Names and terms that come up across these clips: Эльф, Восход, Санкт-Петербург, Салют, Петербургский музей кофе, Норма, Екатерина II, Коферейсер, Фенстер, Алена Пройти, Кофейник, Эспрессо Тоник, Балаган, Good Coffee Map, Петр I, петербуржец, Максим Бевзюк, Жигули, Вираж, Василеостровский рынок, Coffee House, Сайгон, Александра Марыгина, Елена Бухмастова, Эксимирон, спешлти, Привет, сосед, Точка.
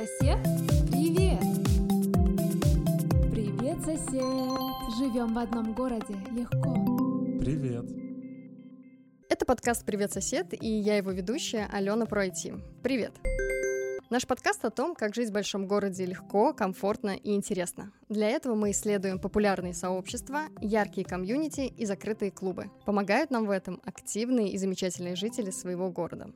Сосед, привет! Привет, сосед! Живем в одном городе, легко. Привет! Это подкаст «Привет, сосед» и я его ведущая Алена Пройти. Привет! Наш подкаст о том, как жить в большом городе легко, комфортно и интересно. Для этого мы исследуем популярные сообщества, яркие комьюнити и закрытые клубы. Помогают нам в этом активные и замечательные жители своего города.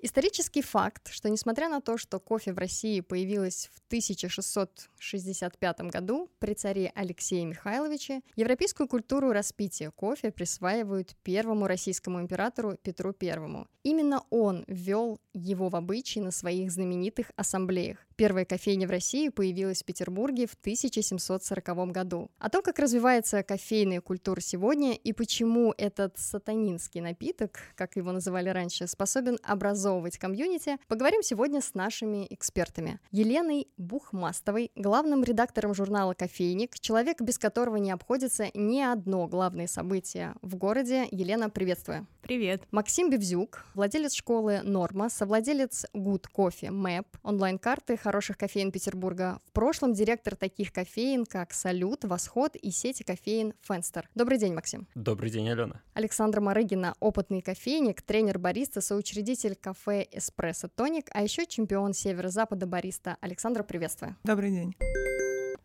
Исторический факт, что несмотря на то, что кофе в России появилось в 1665 году при царе Алексее Михайловиче, европейскую культуру распития кофе присваивают первому российскому императору Петру I. Именно он ввел его в обычай на своих знаменитых ассамблеях. Первая кофейня в России появилась в Петербурге в 1740 году. О том, как развивается кофейная культура сегодня и почему этот сатанинский напиток, как его называли раньше, способен образовывать комьюнити, поговорим сегодня с нашими экспертами. Еленой Бухмастовой, главным редактором журнала «Кофейник», человек, без которого не обходится ни одно главное событие в городе. Елена, приветствую. Привет. Максим Бевзюк, владелец школы «Норма», совладелец Good Coffee Map, онлайн-карты хороших кофеен Петербурга, в прошлом директор таких кофеен, как «Салют», «Восход» и сети кофеен «Фенстер». Добрый день, Максим. Добрый день, Алена. Александра Марыгина, опытный кофейник, тренер бариста, соучредитель кафе «Эспрессо Тоник», а еще чемпион северо-запада бариста. Александра, приветствую. Добрый день.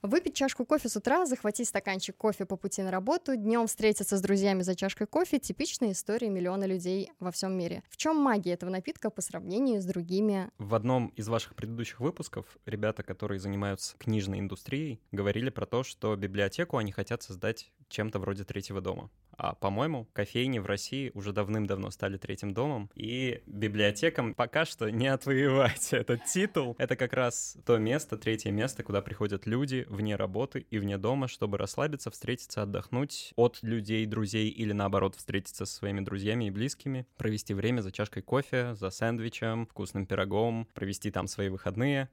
Выпить чашку кофе с утра, захватить стаканчик кофе по пути на работу, днем встретиться с друзьями за чашкой кофе — типичная история миллиона людей во всем мире. В чем магия этого напитка по сравнению с другими? В одном из ваших предыдущих выпусков ребята, которые занимаются книжной индустрией, говорили про то, что библиотеку они хотят создать чем-то вроде третьего дома. А, по-моему, кофейни в России уже давным-давно стали третьим домом, и библиотекам пока что не отвоевать этот титул. Это как раз то место, третье место, куда приходят люди вне работы и вне дома, чтобы расслабиться, встретиться, отдохнуть от людей, друзей, или наоборот, встретиться со своими друзьями и близкими, провести время за чашкой кофе, за сэндвичем, вкусным пирогом, провести там свои выходные,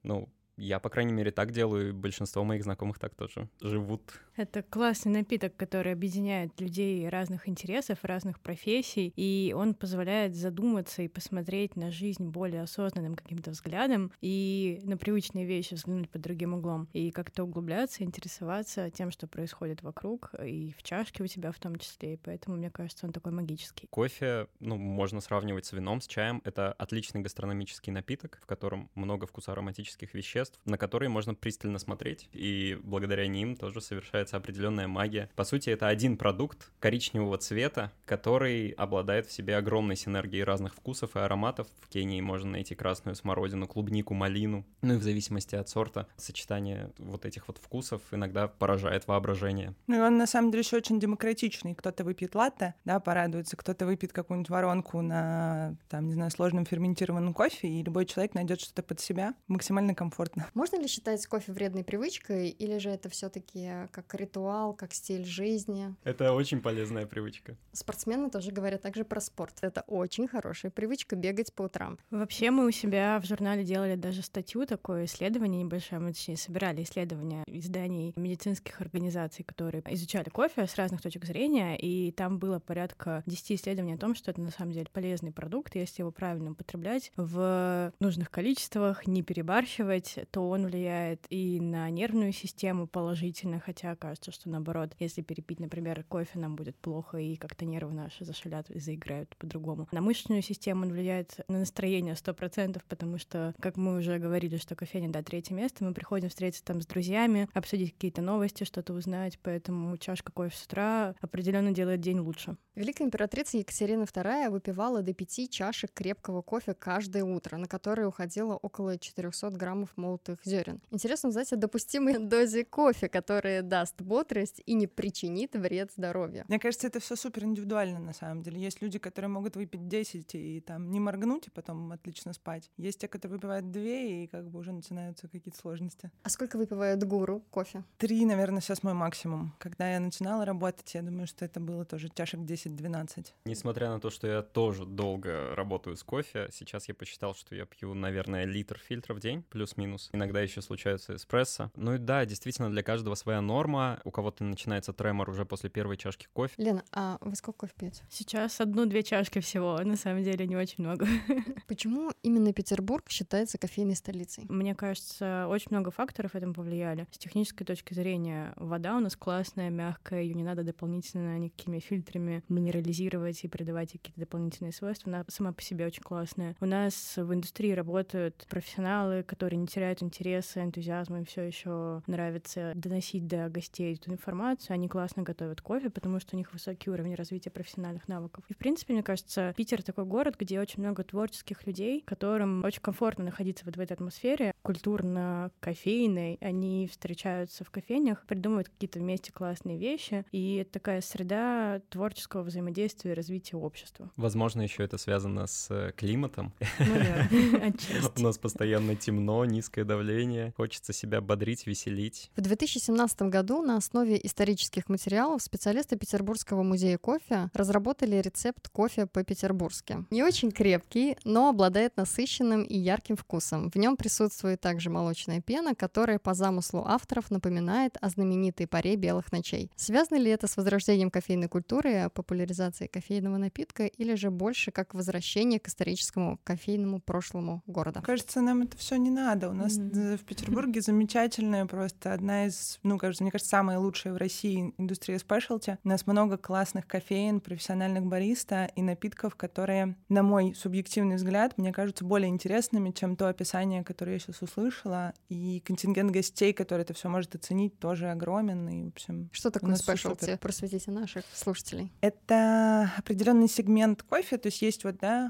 Я, по крайней мере, так делаю, и большинство моих знакомых так тоже живут. Это классный напиток, который объединяет людей разных интересов, разных профессий, и он позволяет задуматься и посмотреть на жизнь более осознанным каким-то взглядом, и на привычные вещи взглянуть под другим углом, и как-то углубляться, интересоваться тем, что происходит вокруг, и в чашке у тебя в том числе, и поэтому, мне кажется, он такой магический. Кофе, можно сравнивать с вином, с чаем. Это отличный гастрономический напиток, в котором много вкусоароматических веществ, на которые можно пристально смотреть, и благодаря ним тоже совершается определенная магия. По сути, это один продукт коричневого цвета, который обладает в себе огромной синергией разных вкусов и ароматов. В Кении можно найти красную смородину, клубнику, малину. И в зависимости от сорта сочетание вот этих вот вкусов иногда поражает воображение. И он, на самом деле, еще очень демократичный. Кто-то выпьет латте, порадуется, кто-то выпьет какую-нибудь воронку на, сложном ферментированном кофе, и любой человек найдет что-то под себя. Максимально комфортно. Можно ли считать кофе вредной привычкой, или же это все-таки как ритуал, как стиль жизни? Это очень полезная привычка. Спортсмены тоже говорят также про спорт. Это очень хорошая привычка — бегать по утрам. Вообще мы у себя в журнале делали даже статью, такое исследование небольшое, мы точнее собирали исследования изданий медицинских организаций, которые изучали кофе с разных точек зрения, и там было порядка 10 исследований о том, что это на самом деле полезный продукт, если его правильно употреблять в нужных количествах, не перебарщивать, то он влияет и на нервную систему положительно, хотя кажется, что наоборот, если перепить, например, кофе, нам будет плохо, и как-то нервы наши зашалят и заиграют по-другому. На мышечную систему он влияет на настроение 100%, потому что, как мы уже говорили, что кофейня, третье место, мы приходим встретиться там с друзьями, обсудить какие-то новости, что-то узнать, поэтому чашка кофе с утра определенно делает день лучше. Великая императрица Екатерина II выпивала до 5 чашек крепкого кофе каждое утро, на которые уходило около 400 граммов молотых зерен. Интересно узнать о допустимой дозе кофе, которая даст бодрость и не причинит вред здоровью. Мне кажется, это все супер индивидуально, на самом деле. Есть люди, которые могут выпить 10 и не моргнуть, и потом отлично спать. Есть те, которые выпивают 2, и уже начинаются какие-то сложности. А сколько выпивают гуру кофе? 3, наверное, сейчас мой максимум. Когда я начинала работать, я думаю, что это было тоже чашек 10-12. Несмотря на то, что я тоже долго работаю с кофе, сейчас я посчитал, что я пью, наверное, литр фильтра в день, плюс-минус. термос. Иногда еще случаются эспрессо. Ну и да, действительно, для каждого своя норма. У кого-то начинается тремор уже после первой чашки кофе. Лена, а вы сколько кофе пьете? Сейчас 1-2 чашки всего. На самом деле не очень много. Почему именно Петербург считается кофейной столицей? Мне кажется, очень много факторов этому повлияли. С технической точки зрения, вода у нас классная, мягкая, ее не надо дополнительно никакими фильтрами минерализировать и придавать какие-то дополнительные свойства. Она сама по себе очень классная. У нас в индустрии работают профессионалы, которые не теряют интереса, энтузиазма, им все еще нравится доносить до гостей эту информацию. Они классно готовят кофе, потому что у них высокий уровень развития профессиональных навыков. И, в принципе, мне кажется, Питер такой город, где очень много творческих людей, которым очень комфортно находиться вот в этой атмосфере, культурно-кофейной. Они встречаются в кофейнях, придумывают какие-то вместе классные вещи. И это такая среда творческого взаимодействия и развития общества. Возможно, еще это связано с климатом. Ну да, отчасти. У нас постоянно темно, низкое давление. Хочется себя бодрить, веселить. В 2017 году на основе исторических материалов специалисты Петербургского музея кофе разработали рецепт кофе по-петербургски. Не очень крепкий, но обладает насыщенным и ярким вкусом. В нем присутствует также молочная пена, которая по замыслу авторов напоминает о знаменитой паре белых ночей. Связано ли это с возрождением кофейной культуры, популяризацией кофейного напитка или же больше как возвращение к историческому кофейному прошлому города? Кажется, нам это все не надо. У нас в Петербурге замечательная просто одна из, мне кажется, самая лучшая в России индустрия спешлти. У нас много классных кофеен, профессиональных бариста и напитков, которые, на мой субъективный взгляд, мне кажутся более интересными, чем то описание, которое я сейчас услышала. И контингент гостей, который это все может оценить, тоже огромен. И, в общем, что такое спешлти? Просветите наших слушателей. Это определенный сегмент кофе, то есть есть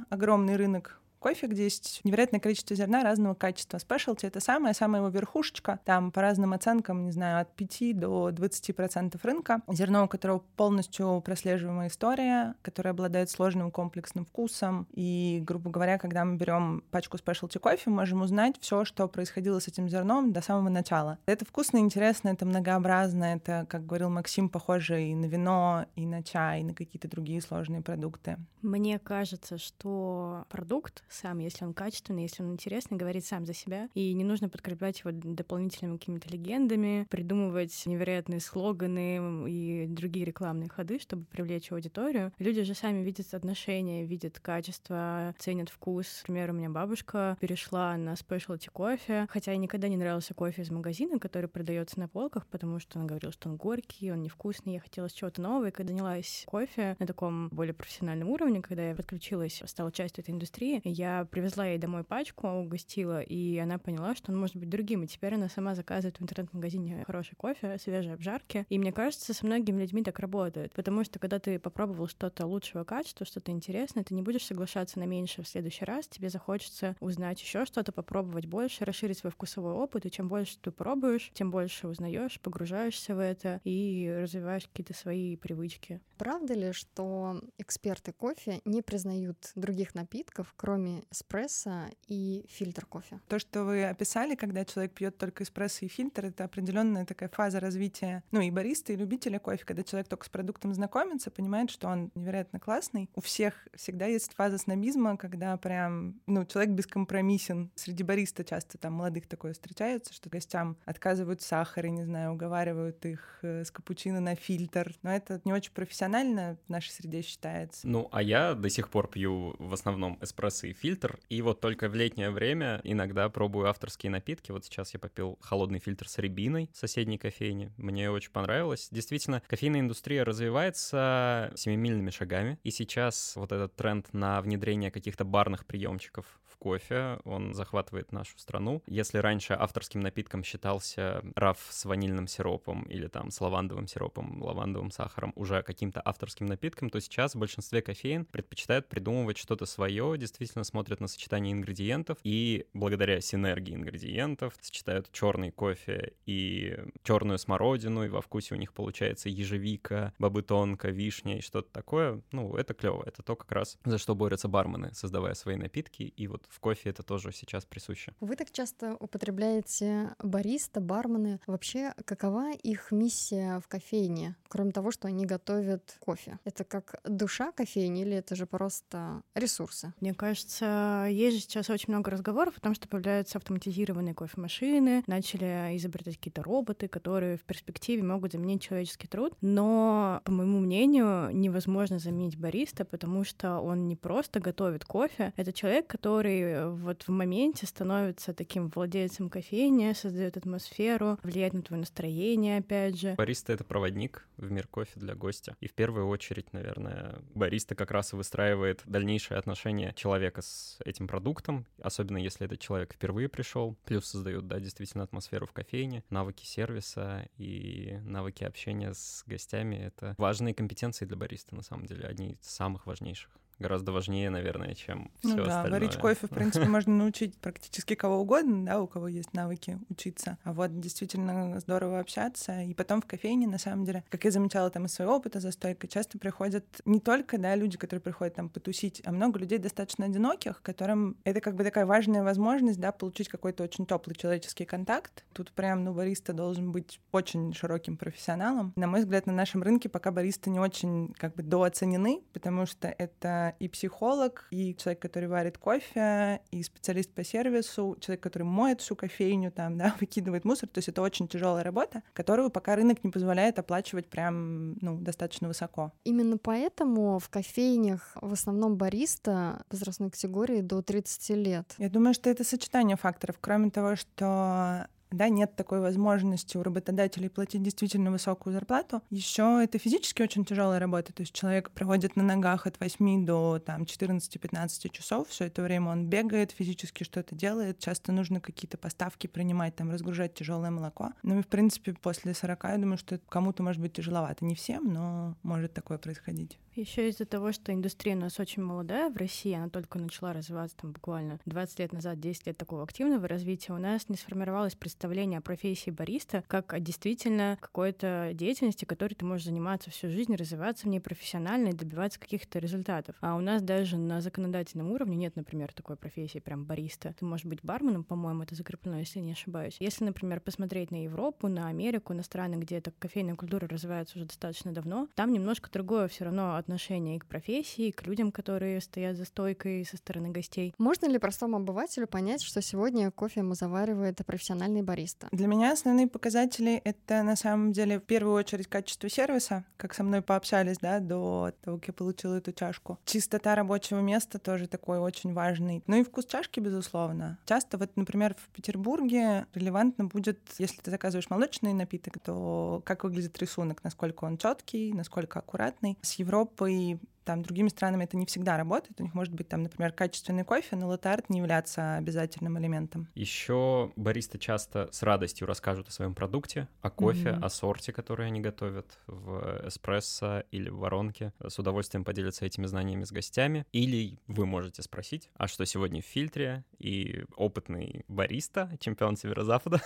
огромный рынок кофе, где есть невероятное количество зерна разного качества. Спешлти — это самая-самая его верхушечка. Там по разным оценкам, не знаю, от 5 до 20% рынка. Зерно, у которого полностью прослеживаемая история, которое обладает сложным комплексным вкусом. И, грубо говоря, когда мы берем пачку спешлти кофе, мы можем узнать все, что происходило с этим зерном до самого начала. Это вкусно, интересно, это многообразно. Это, как говорил Максим, похоже и на вино, и на чай, и на какие-то другие сложные продукты. Мне кажется, что продукт сам, если он качественный, если он интересный, говорит сам за себя. И не нужно подкреплять его дополнительными какими-то легендами, придумывать невероятные слоганы и другие рекламные ходы, чтобы привлечь аудиторию. Люди же сами видят отношения, видят качество, ценят вкус. Например, у меня бабушка перешла на спешлти кофе, хотя ей никогда не нравился кофе из магазина, который продается на полках, потому что она говорила, что он горький, он невкусный, я хотела чего-то нового. И когда нялась кофе на таком более профессиональном уровне, когда я подключилась, стала частью этой индустрии, я привезла ей домой пачку, угостила, и она поняла, что он может быть другим. И теперь она сама заказывает в интернет-магазине хороший кофе, свежие обжарки. И мне кажется, со многими людьми так работает. Потому что, когда ты попробовал что-то лучшего качества, что-то интересное, ты не будешь соглашаться на меньше в следующий раз. Тебе захочется узнать еще что-то, попробовать больше, расширить свой вкусовой опыт. И чем больше ты пробуешь, тем больше узнаешь, погружаешься в это и развиваешь какие-то свои привычки. Правда ли, что эксперты кофе не признают других напитков, кроме эспрессо и фильтр кофе? То, что вы описали, когда человек пьет только эспрессо и фильтр, это определенная такая фаза развития, и бариста, и любителя кофе, когда человек только с продуктом знакомится, понимает, что он невероятно классный. У всех всегда есть фаза снобизма, когда прям, человек бескомпромиссен. Среди бариста часто там молодых такое встречается, что гостям отказывают сахар и, уговаривают их с капучино на фильтр. Но это не очень профессионально в нашей среде считается. А я до сих пор пью в основном эспрессо и фильтр, и вот только в летнее время иногда пробую авторские напитки. Вот сейчас я попил холодный фильтр с рябиной в соседней кофейне, мне очень понравилось. Действительно, кофейная индустрия развивается семимильными шагами, и сейчас вот этот тренд на внедрение каких-то барных приемчиков в кофе, он захватывает нашу страну. Если раньше авторским напитком считался раф с ванильным сиропом или там с лавандовым сиропом, лавандовым сахаром, уже каким-то авторским напитком, то сейчас в большинстве кофеен предпочитают придумывать что-то свое, действительно смотрят на сочетание ингредиентов и благодаря синергии ингредиентов сочетают черный кофе и черную смородину, и во вкусе у них получается ежевика, бобы-тонка, вишня и что-то такое. Это клево. Это то, как раз за что борются бармены, создавая свои напитки и вот в кофе это тоже сейчас присуще. Вы так часто употребляете бариста, бармены. Вообще, какова их миссия в кофейне, кроме того, что они готовят кофе? Это как душа кофейни или это же просто ресурсы? Мне кажется, есть же сейчас очень много разговоров о том, что появляются автоматизированные кофемашины, начали изобретать какие-то роботы, которые в перспективе могут заменить человеческий труд. Но, по моему мнению, невозможно заменить бариста, потому что он не просто готовит кофе. Это человек, который вот в моменте становится таким владельцем кофейни, создает атмосферу, влияет на твое настроение, опять же. Бариста — это проводник в мир кофе для гостя. И в первую очередь, наверное, бариста как раз и выстраивает дальнейшее отношение человека с этим продуктом, особенно если этот человек впервые пришел. Плюс создает, да, действительно атмосферу в кофейне, навыки сервиса и навыки общения с гостями. Это важные компетенции для бариста, на самом деле, одни из самых важнейших. Гораздо важнее, наверное, чем все остальное. Ну да, варить кофе, в принципе, можно научить практически кого угодно, да, у кого есть навыки учиться. А вот действительно здорово общаться. И потом в кофейне, на самом деле, как я замечала там из своего опыта за стойкой, часто приходят не только, да, люди, которые приходят там потусить, а много людей достаточно одиноких, которым это как бы такая важная возможность, да, получить какой-то очень теплый человеческий контакт. Тут прям, ну, бариста должен быть очень широким профессионалом. На мой взгляд, на нашем рынке пока баристы не очень как бы дооценены, потому что это и психолог, и человек, который варит кофе, и специалист по сервису, человек, который моет всю кофейню, там, да, выкидывает мусор. То есть это очень тяжелая работа, которую пока рынок не позволяет оплачивать прям, ну, достаточно высоко. Именно поэтому в кофейнях в основном бариста возрастной категории до 30 лет. Я думаю, что это сочетание факторов. Кроме того, что... да, нет такой возможности у работодателей платить действительно высокую зарплату. Еще это физически очень тяжелая работа. То есть человек проводит на ногах от 8 до там, 14-15 часов. Все это время он бегает, физически что-то делает. Часто нужно какие-то поставки принимать, там, разгружать тяжелое молоко. Ну и, в принципе, после 40, я думаю, что кому-то может быть тяжеловато. Не всем, но может такое происходить. Еще из-за того, что индустрия у нас очень молодая в России, она только начала развиваться там, буквально 20 лет назад, 10 лет такого активного развития, у нас не сформировалось представление о профессии бариста как о действительно какой-то деятельности, которой ты можешь заниматься всю жизнь, развиваться в ней профессионально и добиваться каких-то результатов. А у нас даже на законодательном уровне нет, например, такой профессии прям бариста. Ты можешь быть барменом, по-моему, это закреплено, если не ошибаюсь. Если, например, посмотреть на Европу, на Америку, на страны, где эта кофейная культура развивается уже достаточно давно, там немножко другое все равно отношение и к профессии, и к людям, которые стоят за стойкой со стороны гостей. Можно ли простому обывателю понять, что сегодня кофе ему заваривает профессиональный бариста? Для меня основные показатели — это, на самом деле, в первую очередь качество сервиса, как со мной пообщались, да, до того, как я получила эту чашку. Чистота рабочего места тоже такой очень важный. Ну и вкус чашки, безусловно. Часто, вот, например, в Петербурге релевантно будет, если ты заказываешь молочный напиток, то как выглядит рисунок, насколько он четкий, насколько аккуратный. С Европы и там другими странами это не всегда работает. У них может быть, там, например, качественный кофе, но латте-арт не является обязательным элементом. Еще баристы часто с радостью расскажут о своем продукте, о кофе, о сорте, который они готовят в эспрессо или в воронке. С удовольствием поделятся этими знаниями с гостями. Или вы можете спросить, а что сегодня в фильтре? И опытный бариста, чемпион Северо-Запада,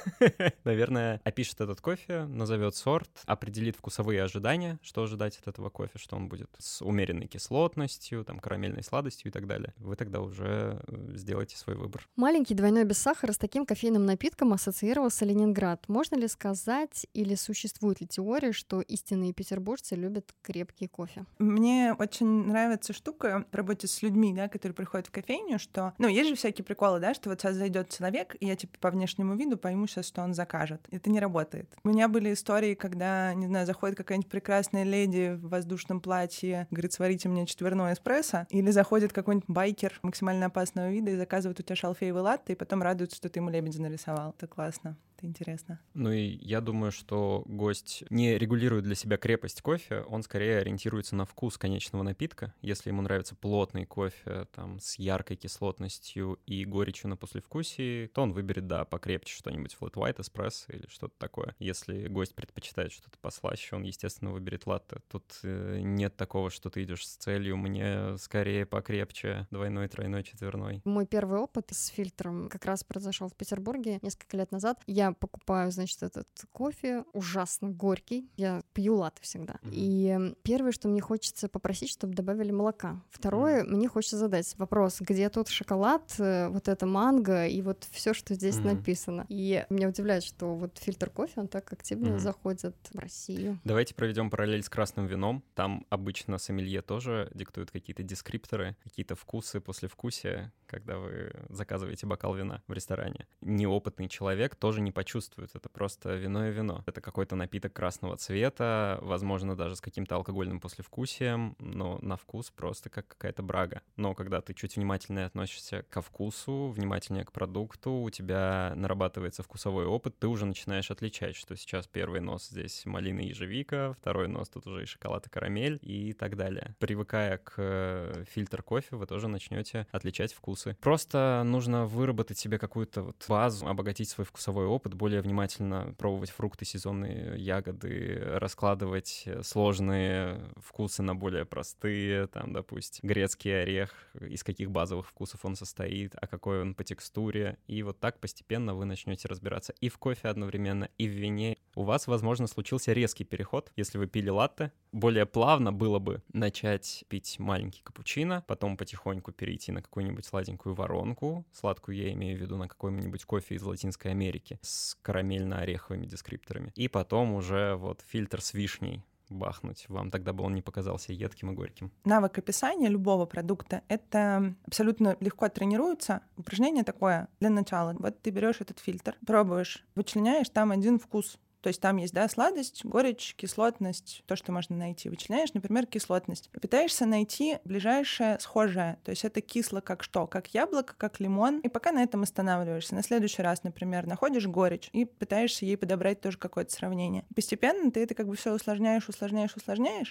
наверное, опишет этот кофе, назовет сорт, определит вкусовые ожидания, что ожидать от этого кофе, что он будет с умеренной кислотностью, там, карамельной сладостью и так далее. Вы тогда уже сделаете свой выбор. Маленький двойной без сахара с таким кофейным напитком ассоциировался Ленинград. Можно ли сказать или существует ли теория, что истинные петербуржцы любят крепкий кофе? Мне очень нравится штука в работе с людьми, да, которые приходят в кофейню, что... Ну, есть же всякие приколы, да, что вот сейчас зайдет человек, и я, типа, по внешнему виду пойму сейчас, что он закажет. Это не работает. У меня были истории, когда, не знаю, заходит какая-нибудь прекрасная леди в воздушном платье, говорит, сварите мне четверной эспрессо, или заходит какой-нибудь байкер максимально опасного вида и заказывает у тебя шалфеевый латте, и потом радуется, что ты ему лебедя нарисовал. Это классно. Интересно. Ну и я думаю, что гость не регулирует для себя крепость кофе, он скорее ориентируется на вкус конечного напитка. Если ему нравится плотный кофе там, с яркой кислотностью и горечью на послевкусии, то он выберет, да, покрепче что-нибудь, flat white, эспрессо или что-то такое. Если гость предпочитает что-то послаще, он, естественно, выберет латте. Тут нет такого, что ты идешь с целью «мне скорее покрепче двойной, тройной, четверной». Мой первый опыт с фильтром как раз произошел в Петербурге несколько лет назад. Я покупаю, значит, этот кофе ужасно горький. Я пью латте всегда. Mm-hmm. И первое, что мне хочется попросить, чтобы добавили молока. Второе, мне хочется задать вопрос, где тут шоколад, вот это манго и вот все, что здесь написано. И меня удивляет, что вот фильтр кофе, он так активно заходит в Россию. Давайте проведем параллель с красным вином. Там обычно сомелье тоже диктуют какие-то дескрипторы, какие-то вкусы, послевкусия, когда вы заказываете бокал вина в ресторане. Неопытный человек тоже не почувствует. Это просто вино и вино. Это какой-то напиток красного цвета, возможно, даже с каким-то алкогольным послевкусием, но на вкус просто как какая-то брага. Но когда ты чуть внимательнее относишься ко вкусу, внимательнее к продукту, у тебя нарабатывается вкусовой опыт, ты уже начинаешь отличать, что сейчас первый нос здесь малина и ежевика, второй нос тут уже и шоколад, и карамель, и так далее. Привыкая к фильтр кофе, вы тоже начнете отличать вкусы. Просто нужно выработать себе какую-то вот базу, обогатить свой вкусовой опыт, более внимательно пробовать фрукты, сезонные ягоды, раскладывать сложные вкусы на более простые, там, допустим, грецкий орех, из каких базовых вкусов он состоит, а какой он по текстуре. И вот так постепенно вы начнете разбираться и в кофе одновременно, и в вине. У вас, возможно, случился резкий переход, если вы пили латте. Более плавно было бы начать пить маленький капучино, потом потихоньку перейти на какую-нибудь сладенькую воронку. Сладкую я имею в виду на какой-нибудь кофе из Латинской Америки с карамельно-ореховыми дескрипторами. И потом уже вот фильтр с вишней бахнуть. Вам тогда бы он не показался едким и горьким. Навык описания любого продукта — это абсолютно легко тренируется. Упражнение такое для начала. Вот ты берешь этот фильтр, пробуешь, вычленяешь там один вкус. То есть там есть, да, сладость, горечь, кислотность, то, что можно найти. Вычленяешь, например, кислотность. Пытаешься найти ближайшее схожее. То есть это кисло как что? Как яблоко, как лимон. И пока на этом останавливаешься. На следующий раз, например, находишь горечь и пытаешься ей подобрать тоже какое-то сравнение. Постепенно ты это как бы все усложняешь.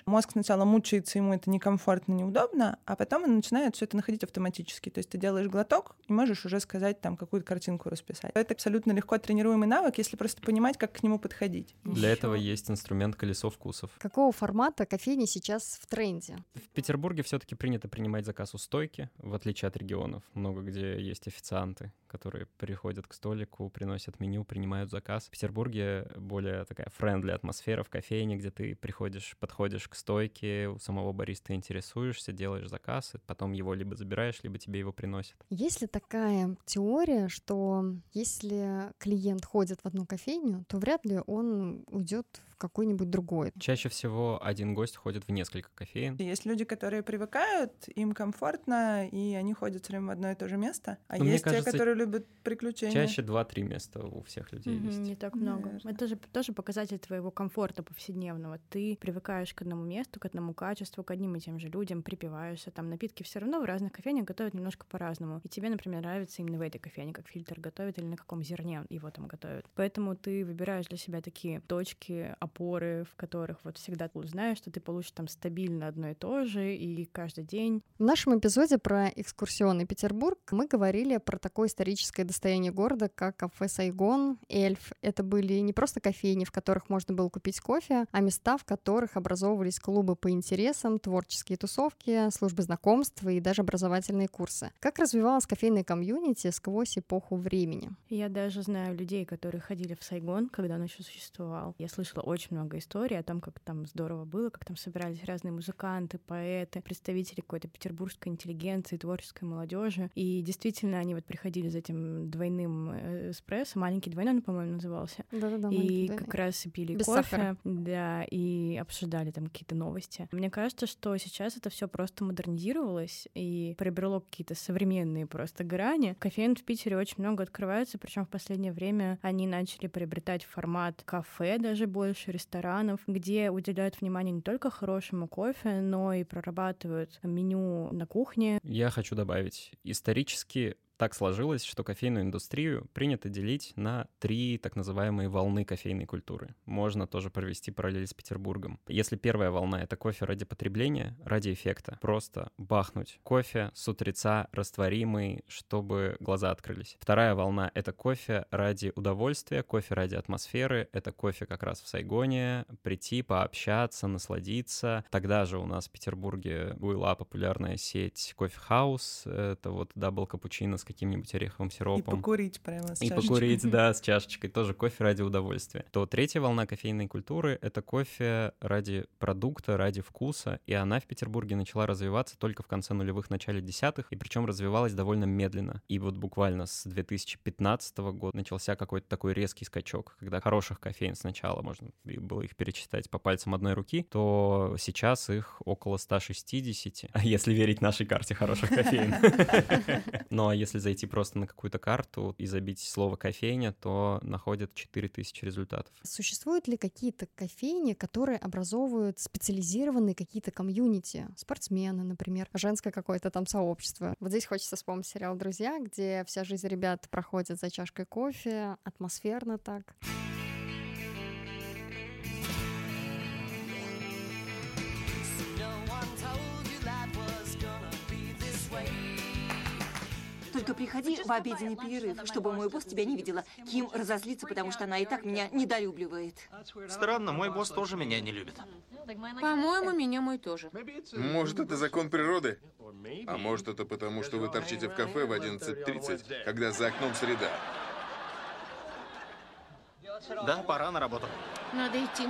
Мозг сначала мучается, ему это некомфортно, неудобно, а потом он начинает все это находить автоматически. То есть ты делаешь глоток и можешь уже сказать, там, какую-то картинку расписать. Это абсолютно легко тренируемый навык, если просто понимать, как к нему подходить. Для этого есть инструмент колесо вкусов. Какого формата кофейни сейчас в тренде? В Петербурге все-таки принято принимать заказ у стойки, в отличие от регионов. Много где есть официанты, которые приходят к столику, приносят меню, принимают заказ. В Петербурге более такая френдли атмосфера в кофейне, где ты приходишь, подходишь к стойке, у самого бариста интересуешься, делаешь заказ, и потом его либо забираешь, либо тебе его приносят. Есть ли такая теория, что если клиент ходит в одну кофейню, то вряд ли он уйдет в какой-нибудь другой? Чаще всего один гость ходит в несколько кофеен. Есть люди, которые привыкают, им комфортно, и они ходят все время в одно и то же место. А но есть, кажется, те, которые любят приключения. Чаще 2-3 места у всех людей есть. Не так много. Наверное. Это же тоже показатель твоего комфорта повседневного. Ты привыкаешь к одному месту, к одному качеству, к одним и тем же людям, припеваешься. Там напитки все равно в разных кофейнях готовят немножко по-разному. И тебе, например, нравится именно в этой кофейне, как фильтр готовят или на каком зерне его там готовят. Поэтому ты выбираешь для себя такие точки, опоры, в которых вот всегда узнаешь, что ты получишь там стабильно одно и то же, и каждый день. В нашем эпизоде про экскурсионный Петербург мы говорили про такое историческое достояние города, как кафе «Сайгон», «Эльф». Это были не просто кофейни, в которых можно было купить кофе, а места, в которых образовывались клубы по интересам, творческие тусовки, службы знакомств и даже образовательные курсы. Как развивалась кофейная комьюнити сквозь эпоху времени? Я даже знаю людей, которые ходили в «Сайгон», когда он еще существовал. Я слышала очень много историй о том, как там здорово было, как там собирались разные музыканты, поэты, представители какой-то петербургской интеллигенции, творческой молодежи. И действительно, они вот приходили за этим двойным эспрессо, маленький двойной, по-моему, назывался. Да-да-да, и как двойной. Раз пили без кофе, сахара. Да, и обсуждали там какие-то новости. Мне кажется, что сейчас это все просто модернизировалось и приобрело какие-то современные просто грани. Кофеен в Питере очень много открывается, причем в последнее время они начали приобретать формат кафе, даже больше ресторанов, где уделяют внимание не только хорошему кофе, но и прорабатывают меню на кухне. Я хочу добавить, исторически так сложилось, что кофейную индустрию принято делить на 3 так называемые волны кофейной культуры. Можно тоже провести параллель с Петербургом. Если первая волна — это кофе ради потребления, ради эффекта, просто бахнуть кофе с утреца растворимый, чтобы глаза открылись. Вторая волна — это кофе ради удовольствия, кофе ради атмосферы. Это кофе как раз в Сайгоне. Прийти, пообщаться, насладиться. Тогда же у нас в Петербурге была популярная сеть Coffee House. Это вот дабл-капучино с с каким-нибудь ореховым сиропом. И покурить прямо с чашечкой. И покурить, да, с чашечкой. Тоже кофе ради удовольствия. То третья волна кофейной культуры — это кофе ради продукта, ради вкуса. И она в Петербурге начала развиваться только в конце нулевых, начале десятых. И причем развивалась довольно медленно. И вот буквально с 2015 года начался какой-то такой резкий скачок, когда хороших кофеен сначала, можно было их перечитать по пальцам одной руки, то сейчас их около 160. А если верить нашей карте хороших кофеен. Ну а если зайти просто на какую-то карту и забить слово кофейня, то находят 4000 результатов. Существуют ли какие-то кофейни, которые образовывают специализированные какие-то комьюнити? Спортсмены, например, женское какое-то там сообщество. Вот здесь хочется вспомнить сериал «Друзья», где вся жизнь ребят проходит за чашкой кофе, атмосферно так. Только приходи в обеденный перерыв, чтобы мой босс тебя не видела. Ким разозлится, потому что она и так меня недолюбливает. Странно, мой босс тоже меня не любит. По-моему, меня мой тоже. Может, это закон природы? А может, это потому, что вы торчите в кафе в 11:30, когда за окном среда. Да, пора на работу. Надо идти.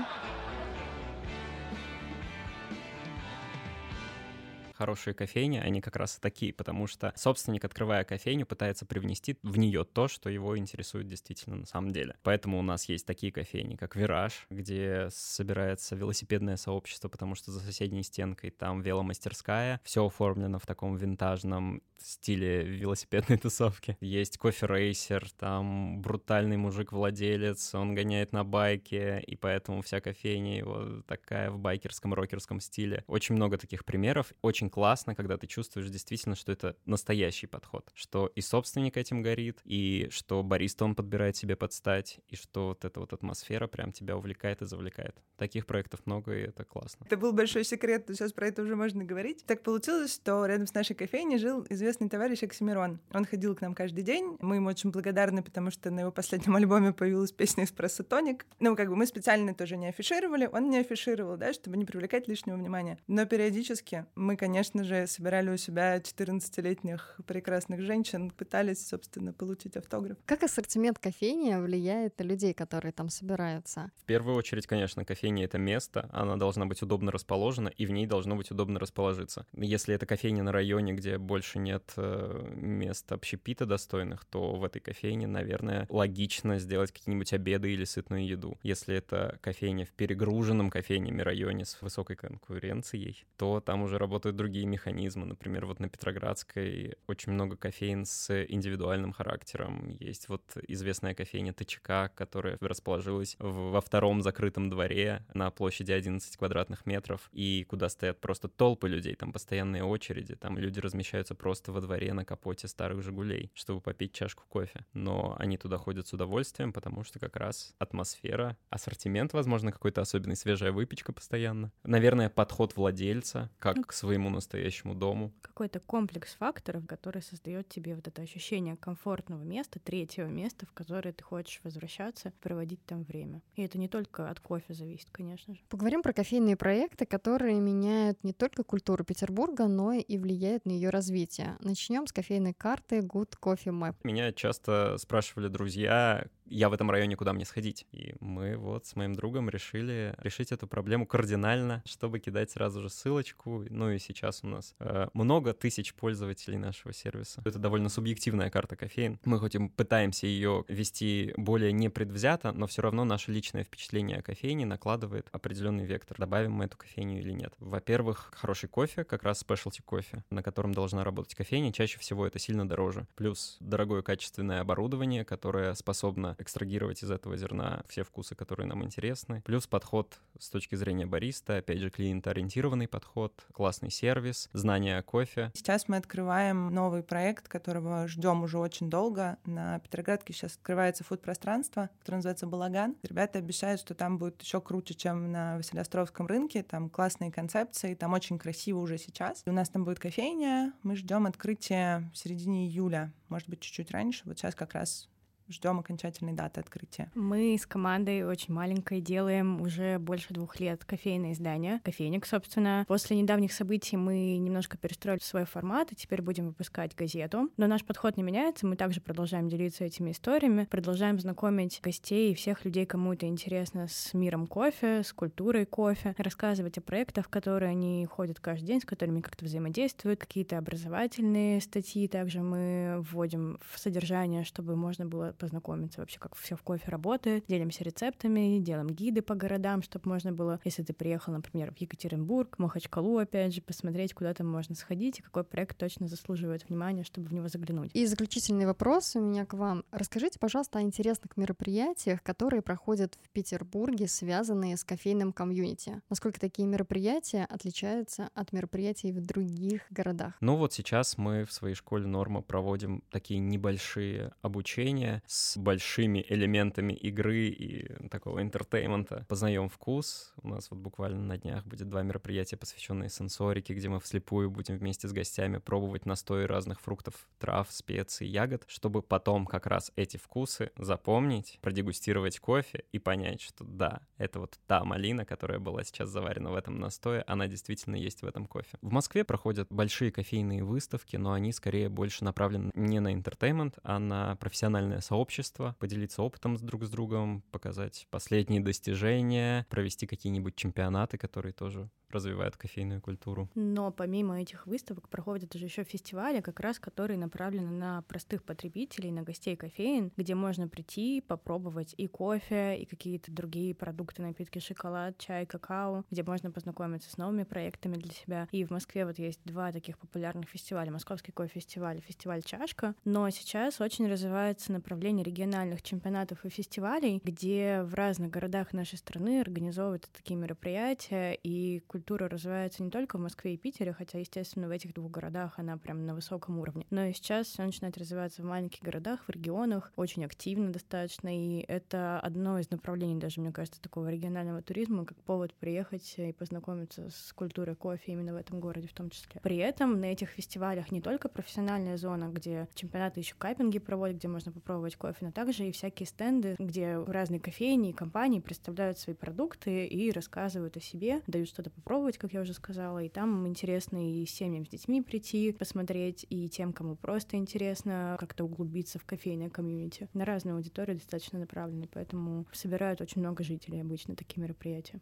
Хорошие кофейни, они как раз и такие, потому что собственник, открывая кофейню, пытается привнести в нее то, что его интересует действительно на самом деле. Поэтому у нас есть такие кофейни, как «Вираж», где собирается велосипедное сообщество, потому что за соседней стенкой там веломастерская. Все оформлено в таком винтажном стиле велосипедной тусовки. Есть «Коферейсер», там брутальный мужик-владелец, он гоняет на байке, и поэтому вся кофейня его такая в байкерском, рокерском стиле. Очень много таких примеров. Очень классно, когда ты чувствуешь действительно, что это настоящий подход, что и собственник этим горит, и что бариста он подбирает себе под стать, и что вот эта вот атмосфера прям тебя увлекает и завлекает. Таких проектов много, и это классно. Это был большой секрет, сейчас про это уже можно говорить. Так получилось, что рядом с нашей кофейней жил известный товарищ Эксимирон. Он ходил к нам каждый день, мы ему очень благодарны, потому что на его последнем альбоме появилась песня «Эспрессо Тоник». Ну, как бы мы специально тоже не афишировали, он не афишировал, да, чтобы не привлекать лишнего внимания. Но периодически мы, конечно же, собирали у себя 14-летних прекрасных женщин, пытались, собственно, получить автограф. Как ассортимент кофейни влияет на людей, которые там собираются? В первую очередь, конечно, кофейня — это место, она должна быть удобно расположена, и в ней должно быть удобно расположиться. Если это кофейня на районе, где больше нет мест общепита достойных, то в этой кофейне, наверное, логично сделать какие-нибудь обеды или сытную еду. Если это кофейня в перегруженном кофейнями районе с высокой конкуренцией, то там уже работают другие механизмы. Например, вот на Петроградской очень много кофеен с индивидуальным характером. Есть вот известная кофейня Точка, которая расположилась во втором закрытом дворе на площади 11 квадратных метров, и куда стоят просто толпы людей, там постоянные очереди, там люди размещаются просто во дворе на капоте старых «Жигулей», чтобы попить чашку кофе. Но они туда ходят с удовольствием, потому что как раз атмосфера, ассортимент, возможно, какой-то особенный, свежая выпечка постоянно. Наверное, подход владельца, как к своему настоящему дому. Какой-то комплекс факторов, который создает тебе вот это ощущение комфортного места, третьего места, в которое ты хочешь возвращаться, проводить там время. И это не только от кофе зависит, конечно же. Поговорим про кофейные проекты, которые меняют не только культуру Петербурга, но и влияют на ее развитие. Начнем с кофейной карты Good Coffee Map. Меня часто спрашивали друзья, я в этом районе, куда мне сходить? И мы вот с моим другом решили решить эту проблему кардинально, чтобы кидать сразу же ссылочку. Ну и сейчас у нас много тысяч пользователей нашего сервиса. Это довольно субъективная карта кофеен. Мы хоть и пытаемся ее вести более непредвзято, но все равно наше личное впечатление о кофейне накладывает определенный вектор. Добавим мы эту кофейню или нет. Во-первых, хороший кофе, как раз спешлти кофе, на котором должна работать кофейня. Чаще всего это сильно дороже. Плюс дорогое качественное оборудование, которое способно экстрагировать из этого зерна все вкусы, которые нам интересны. Плюс подход с точки зрения бариста, опять же, клиентоориентированный подход, классный сервис, знание о кофе. Сейчас мы открываем новый проект, которого ждем уже очень долго. На Петроградке сейчас открывается фуд-пространство, которое называется «Балаган». Ребята обещают, что там будет еще круче, чем на Василеостровском рынке. Там классные концепции, там очень красиво уже сейчас. У нас там будет кофейня. Мы ждем открытия в середине июля, может быть, чуть-чуть раньше. Вот сейчас как раз ждем окончательной даты открытия. Мы с командой очень маленькой делаем уже больше 2 лет кофейное издание, кофейник, собственно. После недавних событий мы немножко перестроили свой формат, и теперь будем выпускать газету. Но наш подход не меняется, мы также продолжаем делиться этими историями, продолжаем знакомить гостей и всех людей, кому это интересно, с миром кофе, с культурой кофе, рассказывать о проектах, в которые они ходят каждый день, с которыми как-то взаимодействуют, какие-то образовательные статьи также мы вводим в содержание, чтобы можно было познакомиться вообще, как все в кофе работает. Делимся рецептами, делаем гиды по городам, чтобы можно было, если ты приехал, например, в Екатеринбург, Махачкалу, опять же, посмотреть, куда там можно сходить и какой проект точно заслуживает внимания, чтобы в него заглянуть. И заключительный вопрос у меня к вам. Расскажите, пожалуйста, о интересных мероприятиях, которые проходят в Петербурге, связанные с кофейным комьюнити. Насколько такие мероприятия отличаются от мероприятий в других городах? Ну вот сейчас мы в своей школе «Норма» проводим такие небольшие обучения, с большими элементами игры и такого энтертеймента. Познаем вкус. У нас вот буквально на днях будет 2 мероприятия, посвященные сенсорике, где мы вслепую будем вместе с гостями пробовать настои разных фруктов, трав, специй, ягод, чтобы потом как раз эти вкусы запомнить, продегустировать кофе и понять, что да, это вот та малина, которая была сейчас заварена в этом настое, она действительно есть в этом кофе. В Москве проходят большие кофейные выставки, но они скорее больше направлены не на энтертеймент, а на профессиональное сообщество, поделиться опытом друг с другом, показать последние достижения, провести какие-нибудь чемпионаты, которые тоже развивают кофейную культуру. Но помимо этих выставок проходят уже еще фестивали, как раз которые направлены на простых потребителей, на гостей кофеин, где можно прийти, попробовать и кофе, и какие-то другие продукты, напитки, шоколад, чай, какао, где можно познакомиться с новыми проектами для себя. И в Москве вот есть 2 таких популярных фестиваля. Московский кофе-фестиваль и фестиваль «Чашка». Но сейчас очень развивается направление региональных чемпионатов и фестивалей, где в разных городах нашей страны организовывают такие мероприятия, и культура развивается не только в Москве и Питере, хотя, естественно, в этих 2 городах она прям на высоком уровне. Но и сейчас все начинает развиваться в маленьких городах, в регионах, очень активно достаточно, и это одно из направлений даже, мне кажется, такого регионального туризма, как повод приехать и познакомиться с культурой кофе именно в этом городе в том числе. При этом на этих фестивалях не только профессиональная зона, где чемпионаты еще каппинги проводят, где можно попробовать кофе, но также и всякие стенды, где разные кофейни и компании представляют свои продукты и рассказывают о себе, дают что-то попробовать, как я уже сказала, и там интересно и семьям с детьми прийти, посмотреть, и тем, кому просто интересно как-то углубиться в кофейное комьюнити. На разную аудиторию достаточно направлены, поэтому собирают очень много жителей обычно такие мероприятия.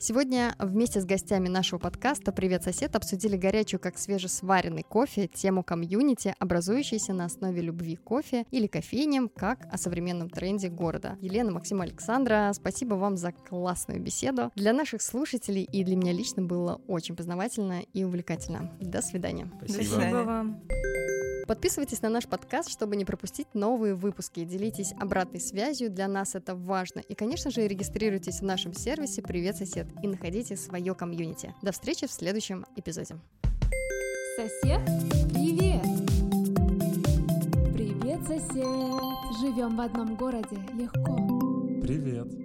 Сегодня вместе с гостями нашего подкаста «Привет, сосед» обсудили горячую, как свежесваренный кофе, тему комьюнити, образующейся на основе любви кофе или кофейням, как о современном тренде города. Елена, Максим, Александра, спасибо вам за классную беседу. Для наших слушателей и для меня лично было очень познавательно и увлекательно. До свидания. Спасибо вам. Подписывайтесь на наш подкаст, чтобы не пропустить новые выпуски. Делитесь обратной связью, для нас это важно. И, конечно же, регистрируйтесь в нашем сервисе «Привет, сосед» и находите свое комьюнити. До встречи в следующем эпизоде. Сосед, привет! Привет, сосед! Живем в одном городе, легко. Привет!